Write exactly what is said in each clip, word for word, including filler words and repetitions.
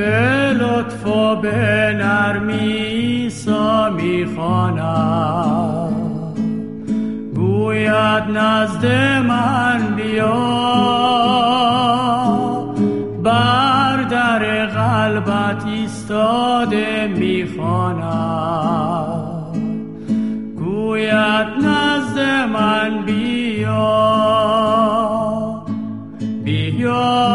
به لطف و به نرمی سامی خواند، گوید نزد من بیا، بر در قلبت ایستاده می خواند، گوید نزد من بیا بیا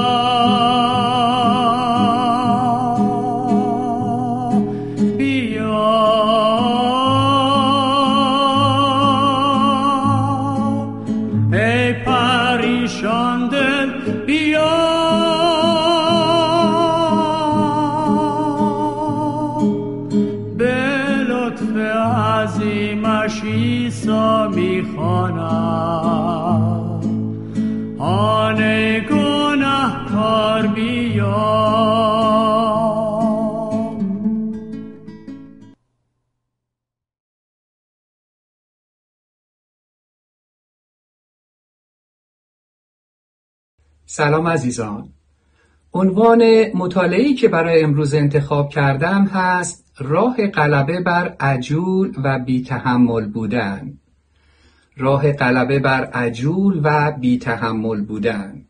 سلام عزیزان. عنوان مطالعه‌ای که برای امروز انتخاب کردم هست راه غلبه بر عجول و بی‌تحمل بودن. راه غلبه بر عجول و بی‌تحمل بودن.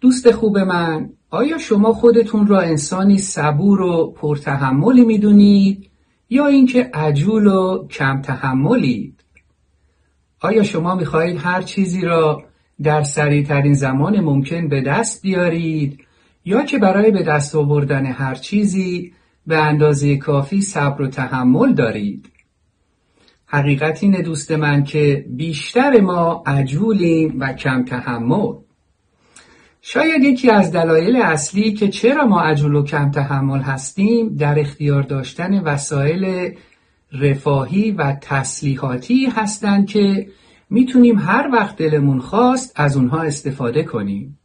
دوست خوب من، آیا شما خودتون را انسانی صبور و پرتحملی می‌دونید یا اینکه عجول و کم تحملید؟ آیا شما می‌خواهید هر چیزی را در سریع‌ترین زمان ممکن به دست بیارید یا که برای به دست آوردن هر چیزی به اندازه کافی صبر و تحمل دارید؟ حقیقت اینه دوست من که بیشتر ما عجولیم و کم تحمل. شاید یکی از دلایل اصلی که چرا ما عجول و کم تحمل هستیم در اختیار داشتن وسایل رفاهی و تسلیحاتی هستند که میتونیم هر وقت دلمون خواست از اونها استفاده کنیم.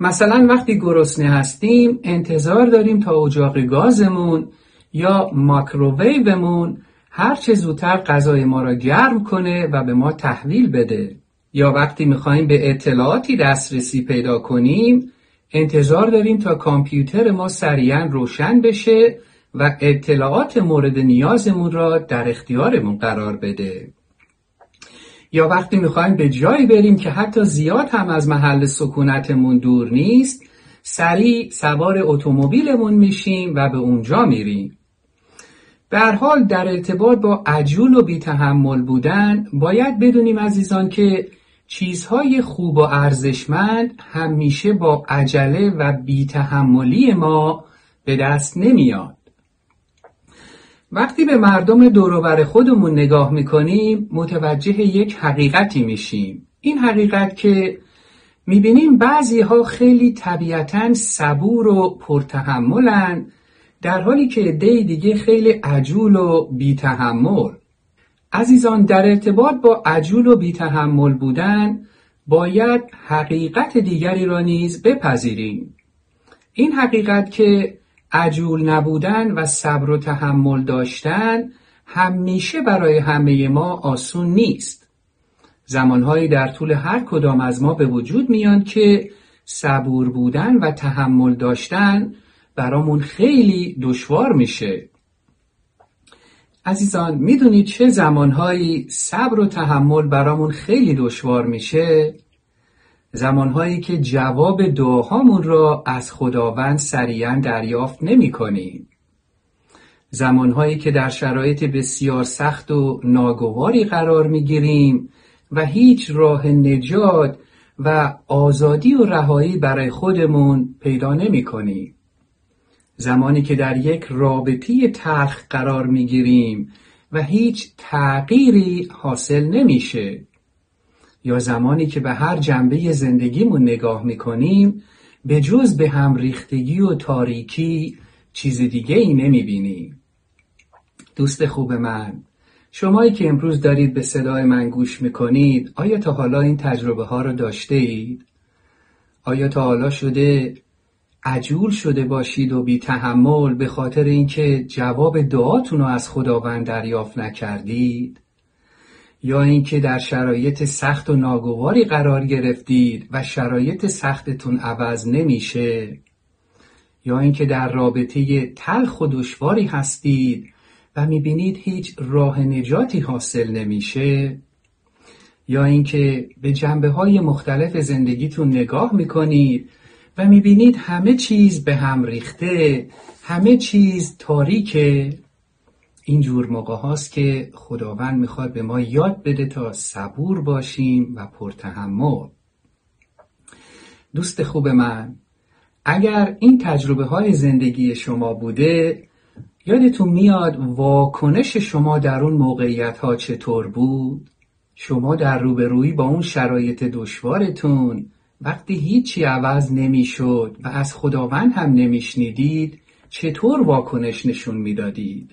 مثلا وقتی گرسنه هستیم انتظار داریم تا اجاق گازمون یا مایکروویومون هر چه زودتر غذای ما را گرم کنه و به ما تحویل بده. یا وقتی میخوایم به اطلاعاتی دسترسی پیدا کنیم انتظار داریم تا کامپیوتر ما سریعا روشن بشه و اطلاعات مورد نیازمون را در اختیارمون قرار بده. یا وقتی میخوایم به جایی بریم که حتی زیاد هم از محل سکونتمون دور نیست، سریع سوار اتومبیلمون میشیم و به اونجا میریم. به هر حال در ارتباط با عجول و بی‌تحمل بودن باید بدونیم عزیزان که چیزهای خوب و ارزشمند همیشه با عجله و بی‌تحملی ما به دست نمیاد. وقتی به مردم دور و بر خودمون نگاه میکنیم متوجه یک حقیقتی میشیم. این حقیقت که میبینیم بعضیها خیلی طبیعتاً صبور و پرتحملن در حالی که عده‌ای دیگه خیلی عجول و بی‌تحمل. عزیزان در ارتباط با عجول و بی‌تحمل بودن باید حقیقت دیگری را نیز بپذیریم. این حقیقت که عجول نبودن و صبر و تحمل داشتن همیشه برای همه ما آسون نیست. زمانهایی در طول هر کدام از ما به وجود میان که صبور بودن و تحمل داشتن برامون خیلی دشوار میشه. عزیزان میدونید چه زمانهایی صبر و تحمل برامون خیلی دشوار میشه؟ زمانهایی که جواب دعاهامون را از خداوند سریعا دریافت نمی کنیم. زمانهایی که در شرایط بسیار سخت و ناگواری قرار می گیریم و هیچ راه نجات و آزادی و رهایی برای خودمون پیدا نمی کنیم. زمانی که در یک رابطه تلخ قرار می گیریم و هیچ تغییری حاصل نمیشه. یا زمانی که به هر جنبه زندگیمون نگاه میکنیم به جز به هم ریختگی و تاریکی چیز دیگه ای نمیبینیم. دوست خوب من، شمایی که امروز دارید به صدای من گوش میکنید آیا تا حالا این تجربه ها رو داشته اید؟ آیا تا حالا شده عجول شده باشید و بی تحمل به خاطر اینکه جواب دعاتون رو از خداوند دریافت نکردید؟ یا اینکه در شرایط سخت و ناگواری قرار گرفتید و شرایط سختتون عوض نمیشه؟ یا اینکه در رابطه تلخ و دشواری هستید و میبینید هیچ راه نجاتی حاصل نمیشه، یا اینکه به جنبه‌های مختلف زندگیتون نگاه میکنید و میبینید همه چیز به هم ریخته، همه چیز تاریکه. اینجور موقع هاست که خداوند میخواد به ما یاد بده تا صبور باشیم و پرتحمل. دوست خوب من، اگر این تجربه های زندگی شما بوده، یادتون میاد واکنش شما در اون موقعیت ها چطور بود؟ شما در روبرویی با اون شرایط دشوارتون وقتی هیچی عوض نمیشد و از خداوند هم نمیشنیدید چطور واکنش نشون میدادید؟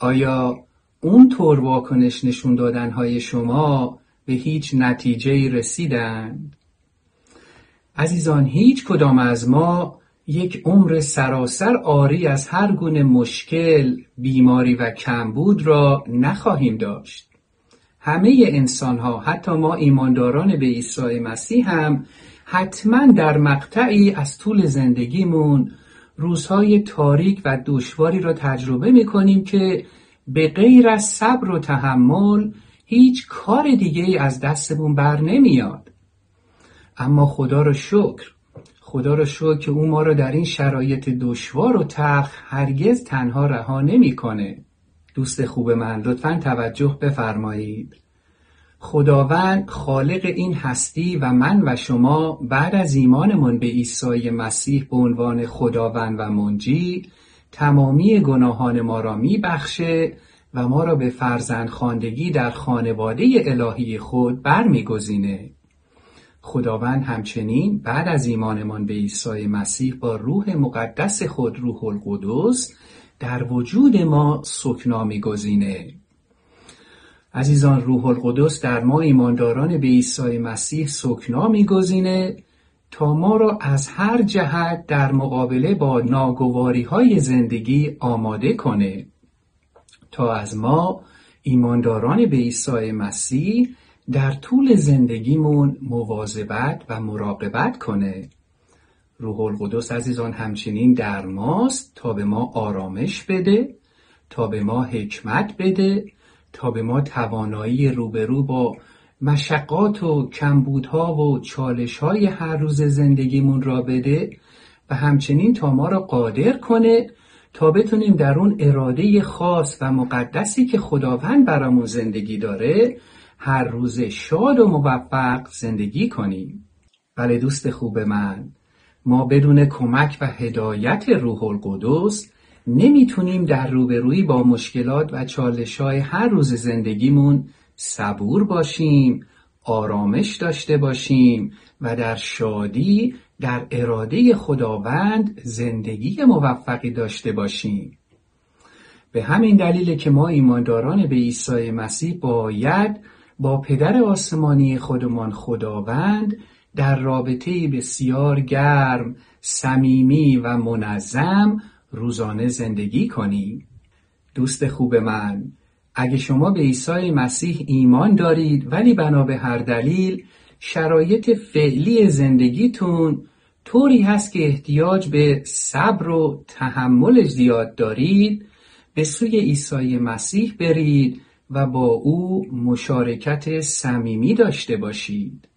آیا اون طور واکنش نشون دادنهای شما به هیچ نتیجه‌ای رسیدند؟ عزیزان، هیچ کدام از ما یک عمر سراسر عاری از هر گونه مشکل، بیماری و کمبود را نخواهیم داشت. همه انسانها، حتی ما ایمانداران به عیسی مسیح هم، حتما در مقطعی از طول زندگیمون روزهای تاریک و دشواری را تجربه می‌کنیم که به غیر از صبر و تحمل هیچ کار دیگه‌ای از دستمون بر نمیاد. اما خدا را شکر، خدا را شکر که او ما را در این شرایط دشوار و تلخ هرگز تنها رها نمی‌کنه. دوست خوب من، لطفاً توجه بفرمایید. خداوند خالق این هستی و من و شما بعد از ایمانمون به عیسی مسیح به عنوان خداوند و منجی، تمامی گناهان ما را میبخشه و ما را به فرزندخواندگی در خانواده الهی خود برمیگزینه. خداوند همچنین بعد از ایمانمان به عیسی مسیح با روح مقدس خود، روح القدس، در وجود ما سکنا میگزینه. عزیزان، روح القدس در ما ایمانداران به عیسی مسیح سکنا میگزینه تا ما را از هر جهت در مقابله با ناگواری‌های زندگی آماده کنه، تا از ما ایمانداران به عیسی مسیح در طول زندگیمون مواظبت و مراقبت کنه. روح القدس عزیزان همچنین در ماست تا به ما آرامش بده، تا به ما حکمت بده، تا به ما توانایی روبرو با مشقات و کمبودها و چالش‌های هر روز زندگیمون را بده و همچنین تا ما را قادر کنه تا بتونیم در اون اراده خاص و مقدسی که خداوند برامون زندگی داره هر روز شاد و موفق زندگی کنیم. بله دوست خوب من، ما بدون کمک و هدایت روح القدس نمیتونیم در روبرویی با مشکلات و چالش‌های هر روز زندگیمون صبور باشیم، آرامش داشته باشیم و در شادی در اراده خداوند زندگی موفقی داشته باشیم. به همین دلیل که ما ایمانداران به عیسی مسیح باید با پدر آسمانی خودمان خداوند در رابطه بسیار گرم، صمیمی و منظم روزانه زندگی کنی. دوست خوب من، اگه شما به عیسی مسیح ایمان دارید ولی بنا به هر دلیل شرایط فعلی زندگیتون طوری هست که احتیاج به صبر و تحمل زیاد دارید، به سوی عیسی مسیح برید و با او مشارکت صمیمی داشته باشید.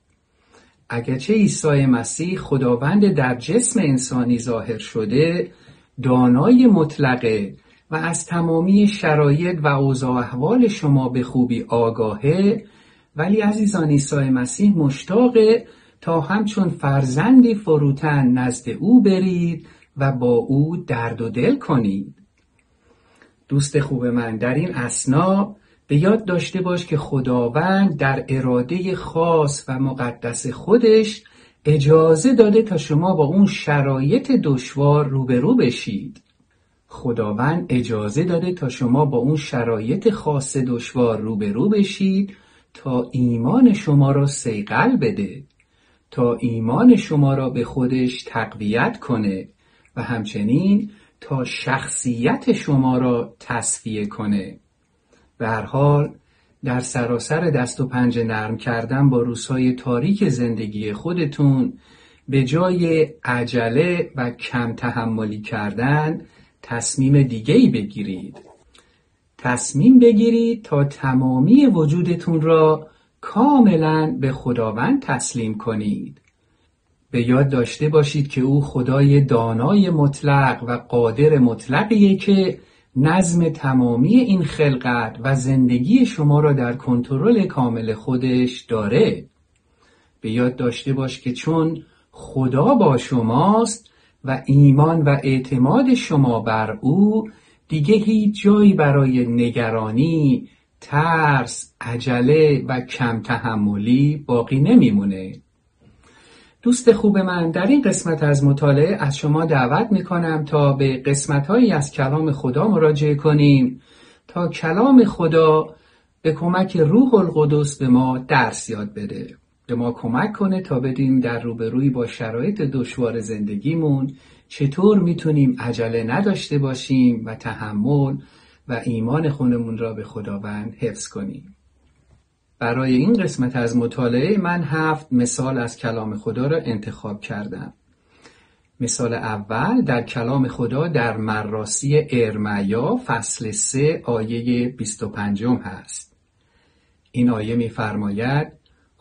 اگرچه عیسی مسیح خداوند در جسم انسانی ظاهر شده، دانای مطلقه و از تمامی شرایط و اوضاع احوال شما به خوبی آگاهه، ولی عزیزان عیسی مسیح مشتاقه تا همچون فرزندی فروتن نزد او برید و با او درد و دل کنید. دوست خوب من، در این اثنا به یاد داشته باش که خداوند در اراده خاص و مقدس خودش اجازه داده تا شما با اون شرایط دشوار روبرو بشید. خداوند اجازه داده تا شما با اون شرایط خاص دشوار روبرو بشید تا ایمان شما را صیقل بده، تا ایمان شما را به خودش تقویت کنه و همچنین تا شخصیت شما را تصفیه کنه. به هر حال در سراسر دست و پنجه نرم کردن با روزهای تاریک زندگی خودتون به جای عجله و کم تحملی کردن تصمیم دیگه‌ای بگیرید. تصمیم بگیرید تا تمامی وجودتون را کاملا به خداوند تسلیم کنید. به یاد داشته باشید که او خدای دانای مطلق و قادر مطلقیه که نظم تمامی این خلقت و زندگی شما را در کنترل کامل خودش داره. به یاد داشته باش که چون خدا با شماست و ایمان و اعتماد شما بر او، دیگه هیچ جایی برای نگرانی، ترس، عجله و کم تحملی باقی نمیمونه. دوست خوب من، در این قسمت از مطالعه از شما دعوت میکنم تا به قسمت‌هایی از کلام خدا مراجعه کنیم تا کلام خدا به کمک روح القدس به ما درس یاد بده، به ما کمک کنه تا بدیم در روبرویی با شرایط دشوار زندگیمون چطور میتونیم عجله نداشته باشیم و تحمل و ایمان خودمون را به خداوند حفظ کنیم. برای این قسمت از مطالعه من هفت مثال از کلام خدا را انتخاب کردم. مثال اول در کلام خدا در مراسی ارمیا فصل سه آیه بیست و پنج هست. این آیه می‌فرماید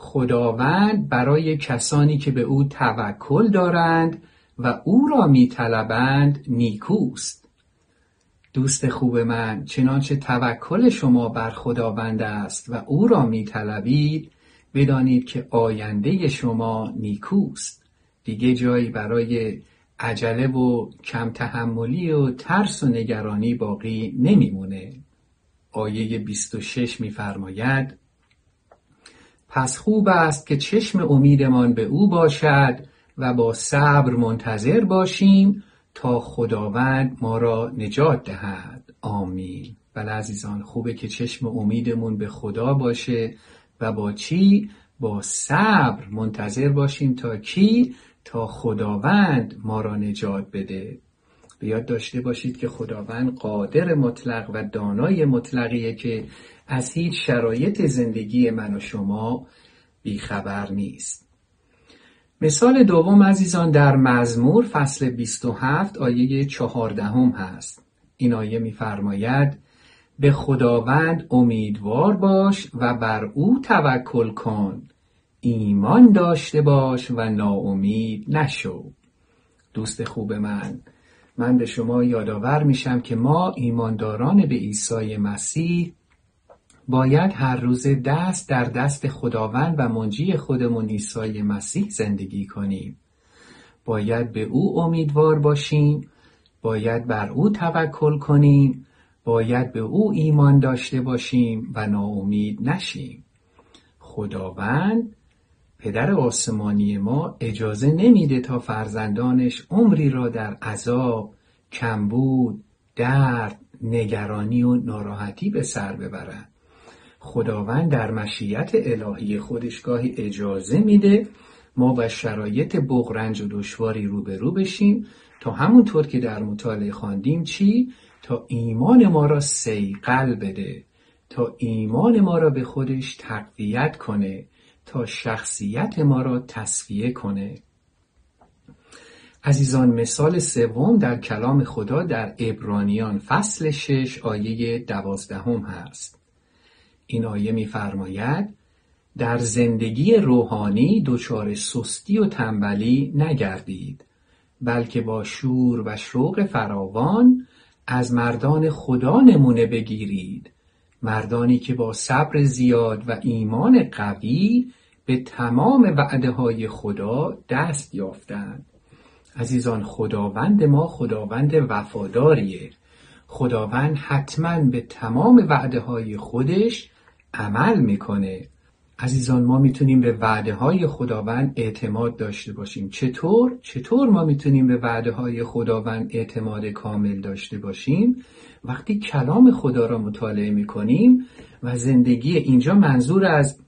خداوند برای کسانی که به او توکل دارند و او را می‌طلبند نیکوست. دوست خوب من، چنانچه توکل شما بر خداوند است و او را می‌طلبید، بدانید که آینده شما نیکوست. دیگه جایی برای عجله و کم تحملی و ترس و نگرانی باقی نمیمونه. آیه بیست و شش می‌فرماید پس خوب است که چشم امیدمان به او باشد و با صبر منتظر باشیم تا خداوند ما را نجات دهد. آمین. بله عزیزان، خوبه که چشم امیدمون به خدا باشه و با چی؟ با صبر منتظر باشیم تا کی؟ تا خداوند ما را نجات بده. به یاد داشته باشید که خداوند قادر مطلق و دانای مطلقیه که از هیچ شرایط زندگی من و شما بیخبر نیست. مثال دوم عزیزان در مزمور فصل بیست و هفت آیه چهارده هست. این آیه می‌فرماید به خداوند امیدوار باش و بر او توکل کن، ایمان داشته باش و ناامید نشو. دوست خوب من، من به شما یادآور میشم که ما ایمانداران به عیسی مسیح باید هر روز دست در دست خداوند و منجی خودمون عیسی مسیح زندگی کنیم. باید به او امیدوار باشیم، باید بر او توکل کنیم، باید به او ایمان داشته باشیم و ناامید نشیم. خداوند پدر آسمانی ما اجازه نمیده تا فرزندانش عمری را در عذاب، کمبود، درد، نگرانی و ناراحتی به سر ببرند. خداوند در مشیت الهی خودش گاهی اجازه میده ما با شرایط بغرنج و دشواری روبرو بشیم تا همونطور که در مطالعه خواندیم چی؟ تا ایمان ما را صیقل بده، تا ایمان ما را به خودش تقویت کنه، تا شخصیت ما را تصفیه کنه. عزیزان مثال سوم در کلام خدا در عبرانیان فصل شش آیه دوازدهم هست. این آیه می‌فرماید در زندگی روحانی دچار سستی و تنبلی نگردید، بلکه با شور و شوق فراوان از مردان خدا نمونه بگیرید، مردانی که با صبر زیاد و ایمان قوی به تمام وعده‌های خدا دست یافتند. عزیزان خداوند ما خداوند وفاداریه. خداوند حتما به تمام وعده‌های خودش عمل میکنه. عزیزان ما میتونیم به وعده های خداوند اعتماد داشته باشیم. چطور؟ چطور ما میتونیم به وعده های خداوند اعتماد کامل داشته باشیم؟ وقتی کلام خدا را مطالعه میکنیم و زندگی، اینجا منظور از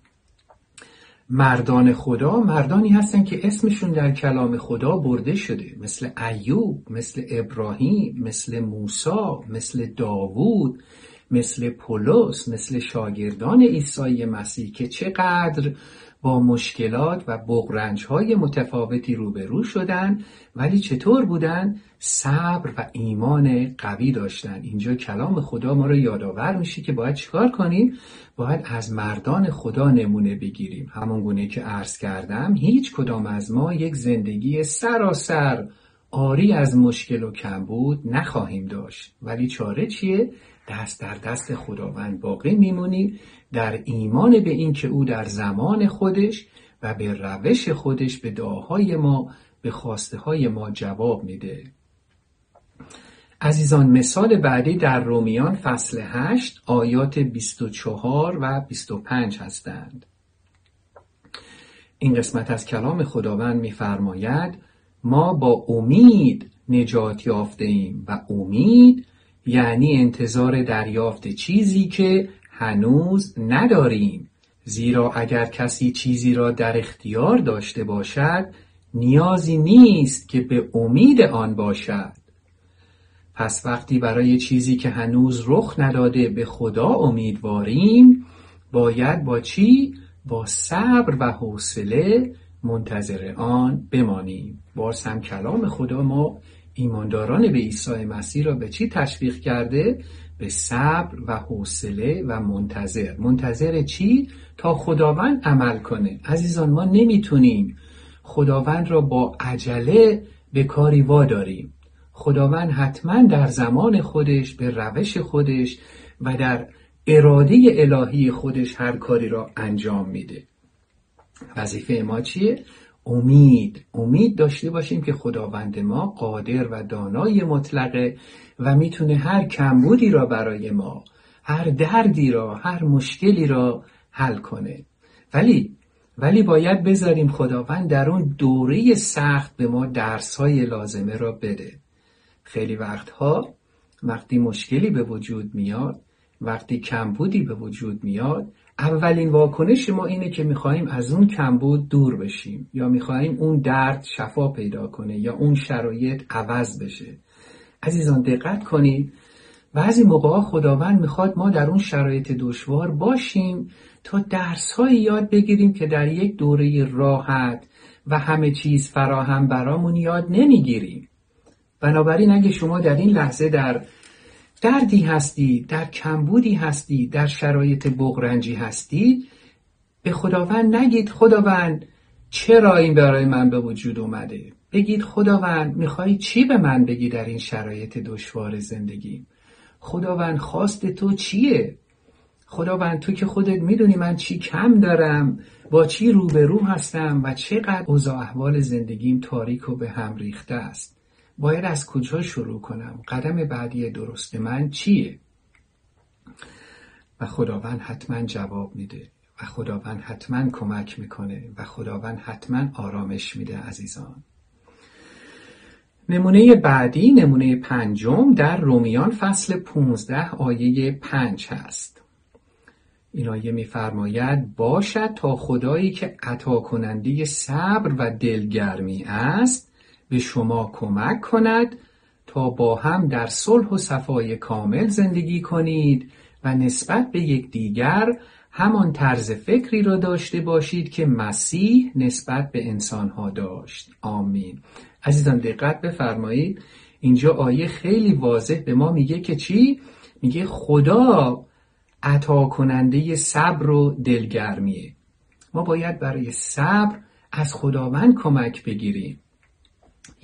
مردان خدا مردانی هستن که اسمشون در کلام خدا برده شده، مثل ایوب، مثل ابراهیم، مثل موسی، مثل داوود، مثل پولس، مثل شاگردان عیسی مسیح که چقدر با مشکلات و بغرنج‌های متفاوتی روبرو شدند، ولی چطور بودند؟ صبر و ایمان قوی داشتند. اینجا کلام خدا ما رو یادآور میشه که باید چیکار کنیم؟ باید از مردان خدا نمونه بگیریم. همونگونه که عرض کردم، هیچ کدام از ما یک زندگی سراسر آری از مشکل و کمبود نخواهیم داشت، ولی چاره چیه؟ دست در دست خداوند باقی میمونیم، در ایمان به این که او در زمان خودش و به روش خودش به دعاهای ما، به خواسته های ما جواب میده. عزیزان، مثال بعدی در رومیان فصل هشت آیات بیست و چهار و بیست و پنج هستند. این قسمت از کلام خداوند میفرماید ما با امید نجات یافته ایم و امید یعنی انتظار دریافت چیزی که هنوز نداریم، زیرا اگر کسی چیزی را در اختیار داشته باشد نیازی نیست که به امید آن باشد. پس وقتی برای چیزی که هنوز رخ نداده به خدا امیدواریم، باید با چی؟ با صبر و حوصله منتظر آن بمانیم. باز هم کلام خدا ما ایمانداران به عیسی مسیح را به چی تشویق کرده؟ به صبر و حوصله و منتظر. منتظر چی؟ تا خداوند عمل کنه. عزیزان، ما نمیتونیم خداوند را با عجله به کاری واداریم. خداوند حتما در زمان خودش، به روش خودش و در اراده الهی خودش هر کاری را انجام میده. وظیفه ما چیه؟ امید امید داشته باشیم که خداوند ما قادر و دانای مطلقه و میتونه هر کمبودی را برای ما، هر دردی را، هر مشکلی را حل کنه. ولی ولی باید بذاریم خداوند در اون دوره سخت به ما درس‌های لازمه را بده. خیلی وقتها وقتی مشکلی به وجود میاد، وقتی کمبودی به وجود میاد، اولین واکنش ما اینه که میخواییم از اون کمبود دور بشیم، یا میخواییم اون درد شفا پیدا کنه، یا اون شرایط عوض بشه. عزیزان دقت کنید، بعضی موقعا خداوند میخواد ما در اون شرایط دشوار باشیم تا درس‌هایی یاد بگیریم که در یک دوره راحت و همه چیز فراهم برامون یاد نمیگیریم. بنابراین اگه شما در این لحظه در دردی هستی، در کمبودی هستی، در شرایط بغرنجی هستی، به خداوند نگید خداوند چرا این برای من به وجود اومده؟ بگید خداوند میخوای چی به من بگی در این شرایط دشوار زندگی؟ خداوند خواست تو چیه؟ خداوند تو که خودت میدونی من چی کم دارم، با چی روبرو هستم و چقدر اوضاع احوال زندگیم تاریک و به هم ریخته است. باید از کجا شروع کنم؟ قدم بعدی درست من چیه؟ و خداوند حتما جواب میده و خداوند حتما کمک میکنه و خداوند حتما آرامش میده. عزیزان، نمونه بعدی، نمونه پنجم در رومیان فصل پانزده آیه پنج هست. این آیه میفرماید باشد تا خدایی که عطا کننده صبر و دلگرمی است به شما کمک کند تا با هم در صلح و صفای کامل زندگی کنید و نسبت به یکدیگر همان طرز فکری را داشته باشید که مسیح نسبت به انسانها داشت. آمین. عزیزان دقت بفرمایید، اینجا آیه خیلی واضح به ما میگه که چی؟ میگه خدا عطا کننده صبر و دلگرمیه. ما باید برای صبر از خداوند کمک بگیریم.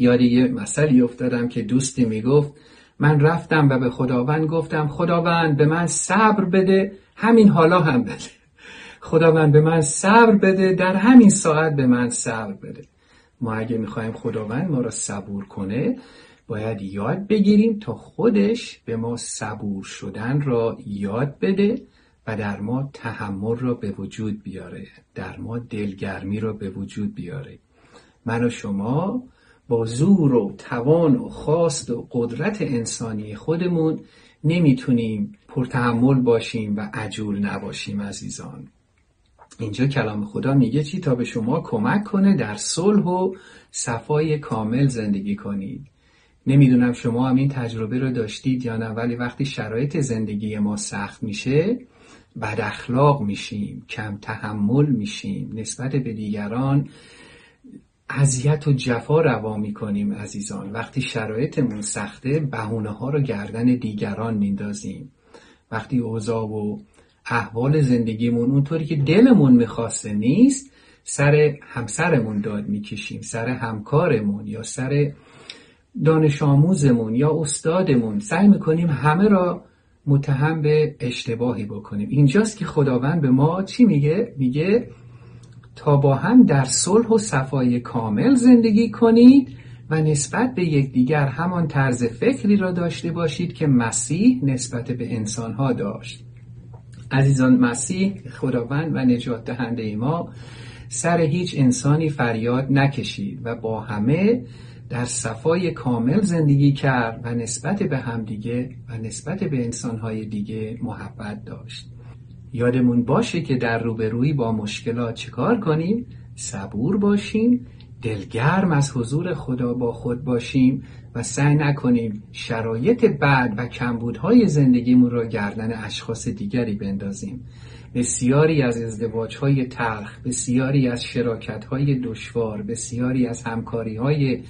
یاد یه مسئله افتادم که دوستی میگفت من رفتم و به خداوند گفتم خداوند به من صبر بده، همین حالا هم بده. خداوند به من صبر بده، در همین ساعت به من صبر بده. ما اگه میخوایم خداوند ما را صبور کنه، باید یاد بگیریم تا خودش به ما صبور شدن را یاد بده و در ما تحمل را به وجود بیاره، در ما دلگرمی را به وجود بیاره. من و شما با زور و توان و خواست و قدرت انسانی خودمون نمیتونیم پرتحمل باشیم و عجول نباشیم. عزیزان، اینجا کلام خدا میگه چی؟ تا به شما کمک کنه در صلح و صفای کامل زندگی کنید. نمیدونم شما هم این تجربه رو داشتید یا نه، ولی وقتی شرایط زندگی ما سخت میشه، بد اخلاق میشیم، کم تحمل میشیم، نسبت به دیگران اذیت و جفا روا میکنیم. عزیزان، وقتی شرایطمون سخته بهونه ها رو گردن دیگران میندازیم. وقتی اوضاع و احوال زندگیمون اونطوری که دلمون میخواسته نیست، سر همسرمون داد میکشیم، سر همکارمون یا سر دانش آموزمون یا استادمون. سعی میکنیم همه را متهم به اشتباهی بکنیم. اینجاست که خداوند به ما چی میگه؟ میگه تا با هم در صلح و صفای کامل زندگی کنید و نسبت به یکدیگر همان طرز فکری را داشته باشید که مسیح نسبت به انسانها داشت. عزیزان، مسیح خداوند و نجات دهنده ما سر هیچ انسانی فریاد نکشید و با همه در صفای کامل زندگی کرد و نسبت به همدیگه و نسبت به انسانهای دیگه محبت داشت. یادمون باشه که در روبرویی با مشکلات چیکار کنیم؟ صبور باشیم، دلگرم از حضور خدا با خود باشیم و سعی نکنیم شرایط بد و کمبودهای زندگیمون را گردن اشخاص دیگری بندازیم. بسیاری از ازدواج‌های تلخ، بسیاری از شراکت‌های دشوار، بسیاری از همکاری‌های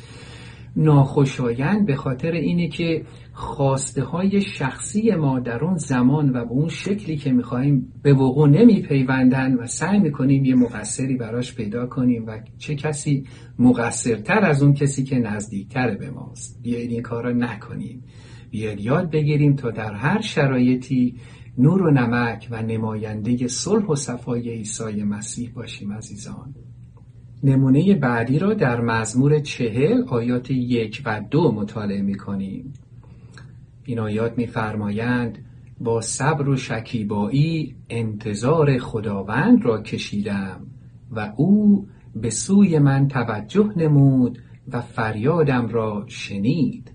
ناخوشایند به خاطر اینه که خواسته‌های شخصی ما در اون زمان و به اون شکلی که می‌خوایم به وقوع نمی‌پیوندن و سعی می‌کنیم یه مقصری براش پیدا کنیم و چه کسی مقصرتر از اون کسی که نزدیک‌تر به ماست. بیایید این کارا نکنیم. بیایید یاد بگیریم تا در هر شرایطی نور و نمک و نماینده صلح و صفای عیسی مسیح باشیم. عزیزان، نمونه بعدی را در مزمور چهل آیات یک و دو مطالعه می کنیم. این آیات می فرمایند با صبر و شکیبایی انتظار خداوند را کشیدم و او به سوی من توجه نمود و فریادم را شنید.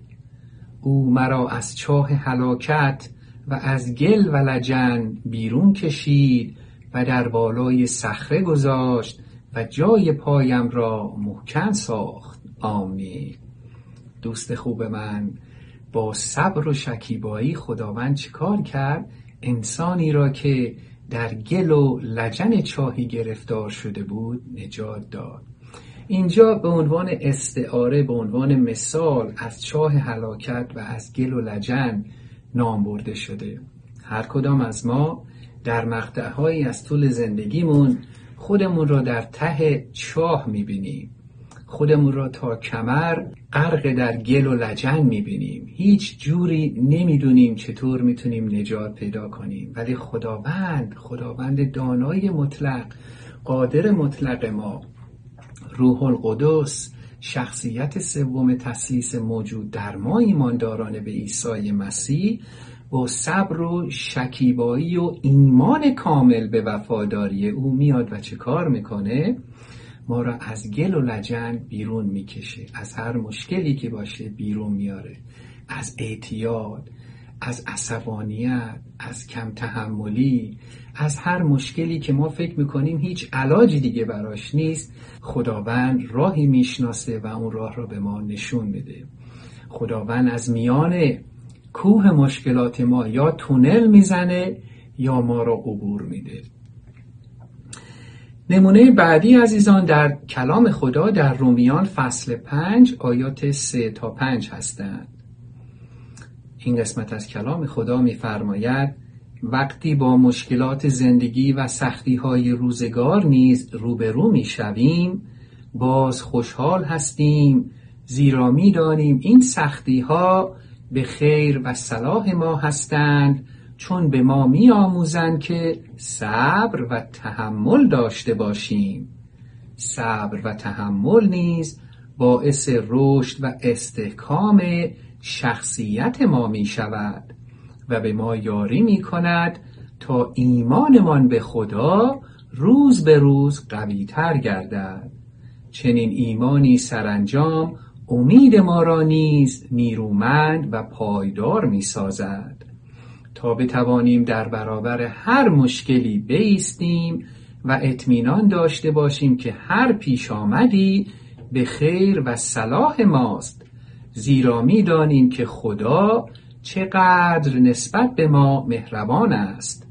او مرا از چاه هلاکت و از گل و لجن بیرون کشید و در بالای صخره گذاشت و جای پایم را محکم ساخت. آمین. دوست خوب من، با صبر و شکیبایی خداوند چیکار کرد؟ انسانی را که در گل و لجن چاهی گرفتار شده بود نجات داد. اینجا به عنوان استعاره، به عنوان مثال از چاه هلاکت و از گل و لجن نام برده شده. هر کدام از ما در مقطع‌هایی از طول زندگیمون خودمون را در ته چاه می‌بینیم، خودمون را تا کمر غرق در گل و لجن می‌بینیم، هیچ جوری نمی‌دونیم چطور می‌تونیم نجات پیدا کنیم. ولی خداوند، خداوند دانای مطلق، قادر مطلق ما، روح القدس، شخصیت سوم تثلیث موجود در ما ایمانداران به عیسی مسیح، با صبر و شکیبایی و ایمان کامل به وفاداری او میاد و چه کار میکنه؟ ما را از گل و لجن بیرون میکشه، از هر مشکلی که باشه بیرون میاره، از اعتیاد، از عصبانیت، از کم تحملی، از هر مشکلی که ما فکر میکنیم هیچ علاجی دیگه براش نیست. خداوند راهی میشناسه و اون راه را به ما نشون میده. خداوند از میان کوه مشکلات ما یا تونل میزنه یا ما را عبور میده. نمونه بعدی عزیزان در کلام خدا در رومیان فصل پنج آیات سه تا پنج هستند. این قسمت از کلام خدا میفرماید وقتی با مشکلات زندگی و سختی‌های روزگار نیز روبرو می‌شویم باز خوشحال هستیم، زیرا می‌دانیم این سختی‌ها به خیر و صلاح ما هستند، چون به ما می‌آموزند که صبر و تحمل داشته باشیم. صبر و تحمل نیز باعث رشد و استحکام شخصیت ما می شود و به ما یاری می کند تا ایمانمان به خدا روز به روز قوی تر گردد. چنین ایمانی سرانجام امید ما را نیز نیرومند و پایدار می سازد تا بتوانیم در برابر هر مشکلی بایستیم و اطمینان داشته باشیم که هر پیش آمدی به خیر و صلاح ماست، زیرا می دانیم که خدا چقدر نسبت به ما مهربان است.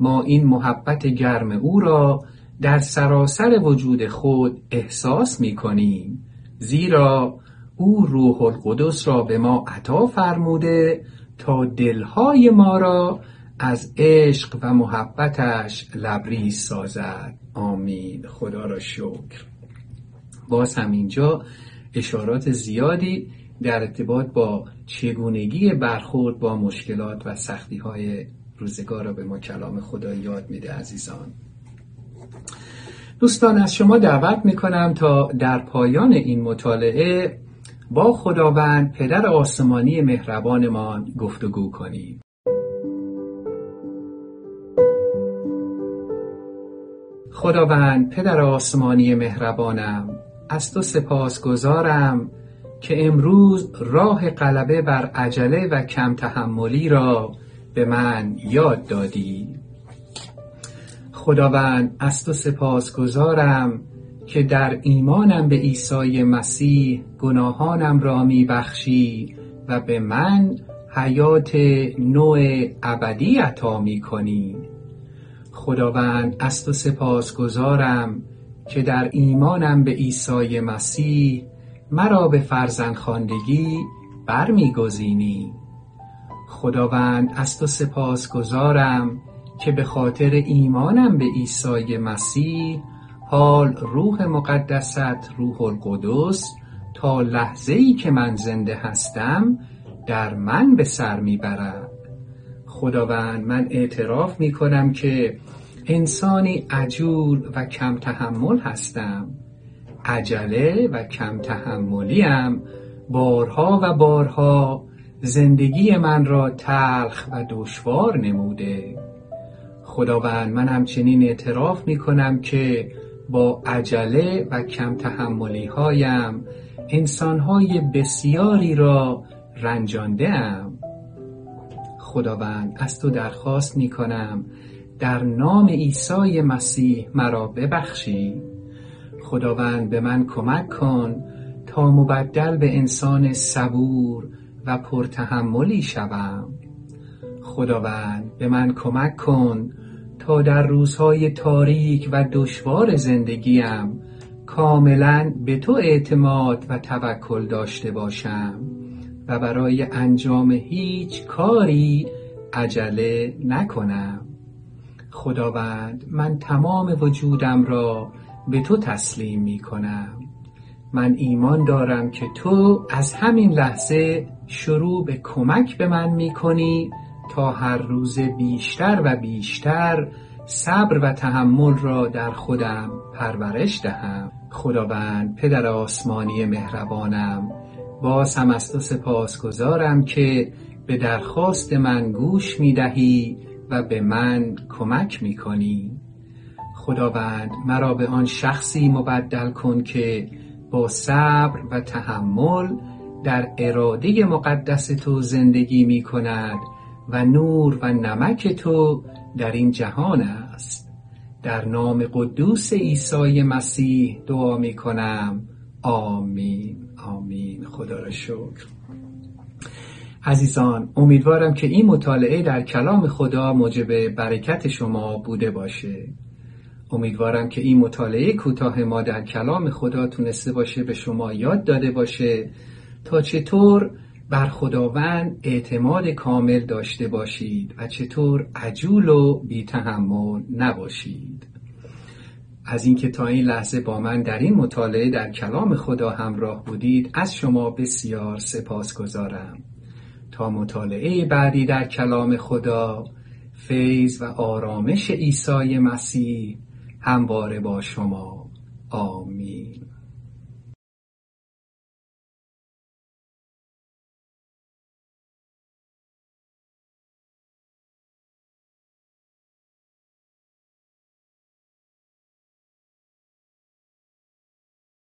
ما این محبت گرم او را در سراسر وجود خود احساس می کنیم، زیرا او روح القدس را به ما عطا فرموده تا دلهای ما را از عشق و محبتش لبریز سازد. آمین. خدا را شکر. باز هم اینجا اشارات زیادی در ارتباط با چگونگی برخورد با مشکلات و سختی‌های روزگار را به ما کلام خدا یاد میده. عزیزان دوستان، از شما دعوت میکنم تا در پایان این مطالعه با خداوند پدر آسمانی مهربانمان گفتگو کنیم. خداوند پدر آسمانی مهربانم، از تو سپاس گزارم که امروز راه غلبه بر عجله و کم تحملی را به من یاد دادی. خداوند از تو سپاس گزارم که در ایمانم به عیسی مسیح گناهانم را می بخشی و به من حیات نو ابدی عطا می کنی. خداوند از تو سپاس گزارم که در ایمانم به عیسی مسیح مرا به فرزند خواندگی بر می گزینی. خداوند از تو سپاس گزارم که به خاطر ایمانم به عیسی مسیح حال روح مقدست روح القدس تا لحظه‌ای که من زنده هستم در من به سر میبرد. خداوند من اعتراف میکنم که انسانی عجول و کم تحمل هستم. عجله و کم تحملیم بارها و بارها زندگی من را تلخ و دشوار نموده. خداوند من همچنین اعتراف میکنم که با عجله و کم تحملی هایم انسانهای بسیاری را رنجانده ام. خداوند از تو درخواست میکنم در نام عیسی مسیح مرا ببخشی. خداوند به من کمک کن تا مبدل به انسان صبور و پرتحملی شوم. خداوند به من کمک کن تا در روزهای تاریک و دشوار زندگیم کاملا به تو اعتماد و توکل داشته باشم و برای انجام هیچ کاری عجله نکنم. خداوند من تمام وجودم را به تو تسلیم می کنم. من ایمان دارم که تو از همین لحظه شروع به کمک به من می کنی تا هر روز بیشتر و بیشتر صبر و تحمل را در خودم پرورش دهم. خداوند پدر آسمانی مهربانم، باز هم از تو سپاس گزارم که به درخواست من گوش می دهی و به من کمک می کنی. خداوند مرا به آن شخصی مبدل کن که با صبر و تحمل در اراده مقدس تو زندگی می کند و نور و نمک تو در این جهان است. در نام قدوس عیسی مسیح دعا می کنم. آمین. آمین. خدا را شکر. عزیزان، امیدوارم که این مطالعه در کلام خدا موجب برکت شما بوده باشه. امیدوارم که این مطالعه کوتاه ما در کلام خدا تونسته باشه به شما یاد داده باشه تا چطور بر خداوند اعتماد کامل داشته باشید و چطور عجول و بی‌تحمل نباشید. از اینکه تا این لحظه با من در این مطالعه در کلام خدا همراه بودید از شما بسیار سپاسگزارم. تا مطالعه بعدی در کلام خدا، فیض و آرامش عیسی مسیح همواره با شما. آمین.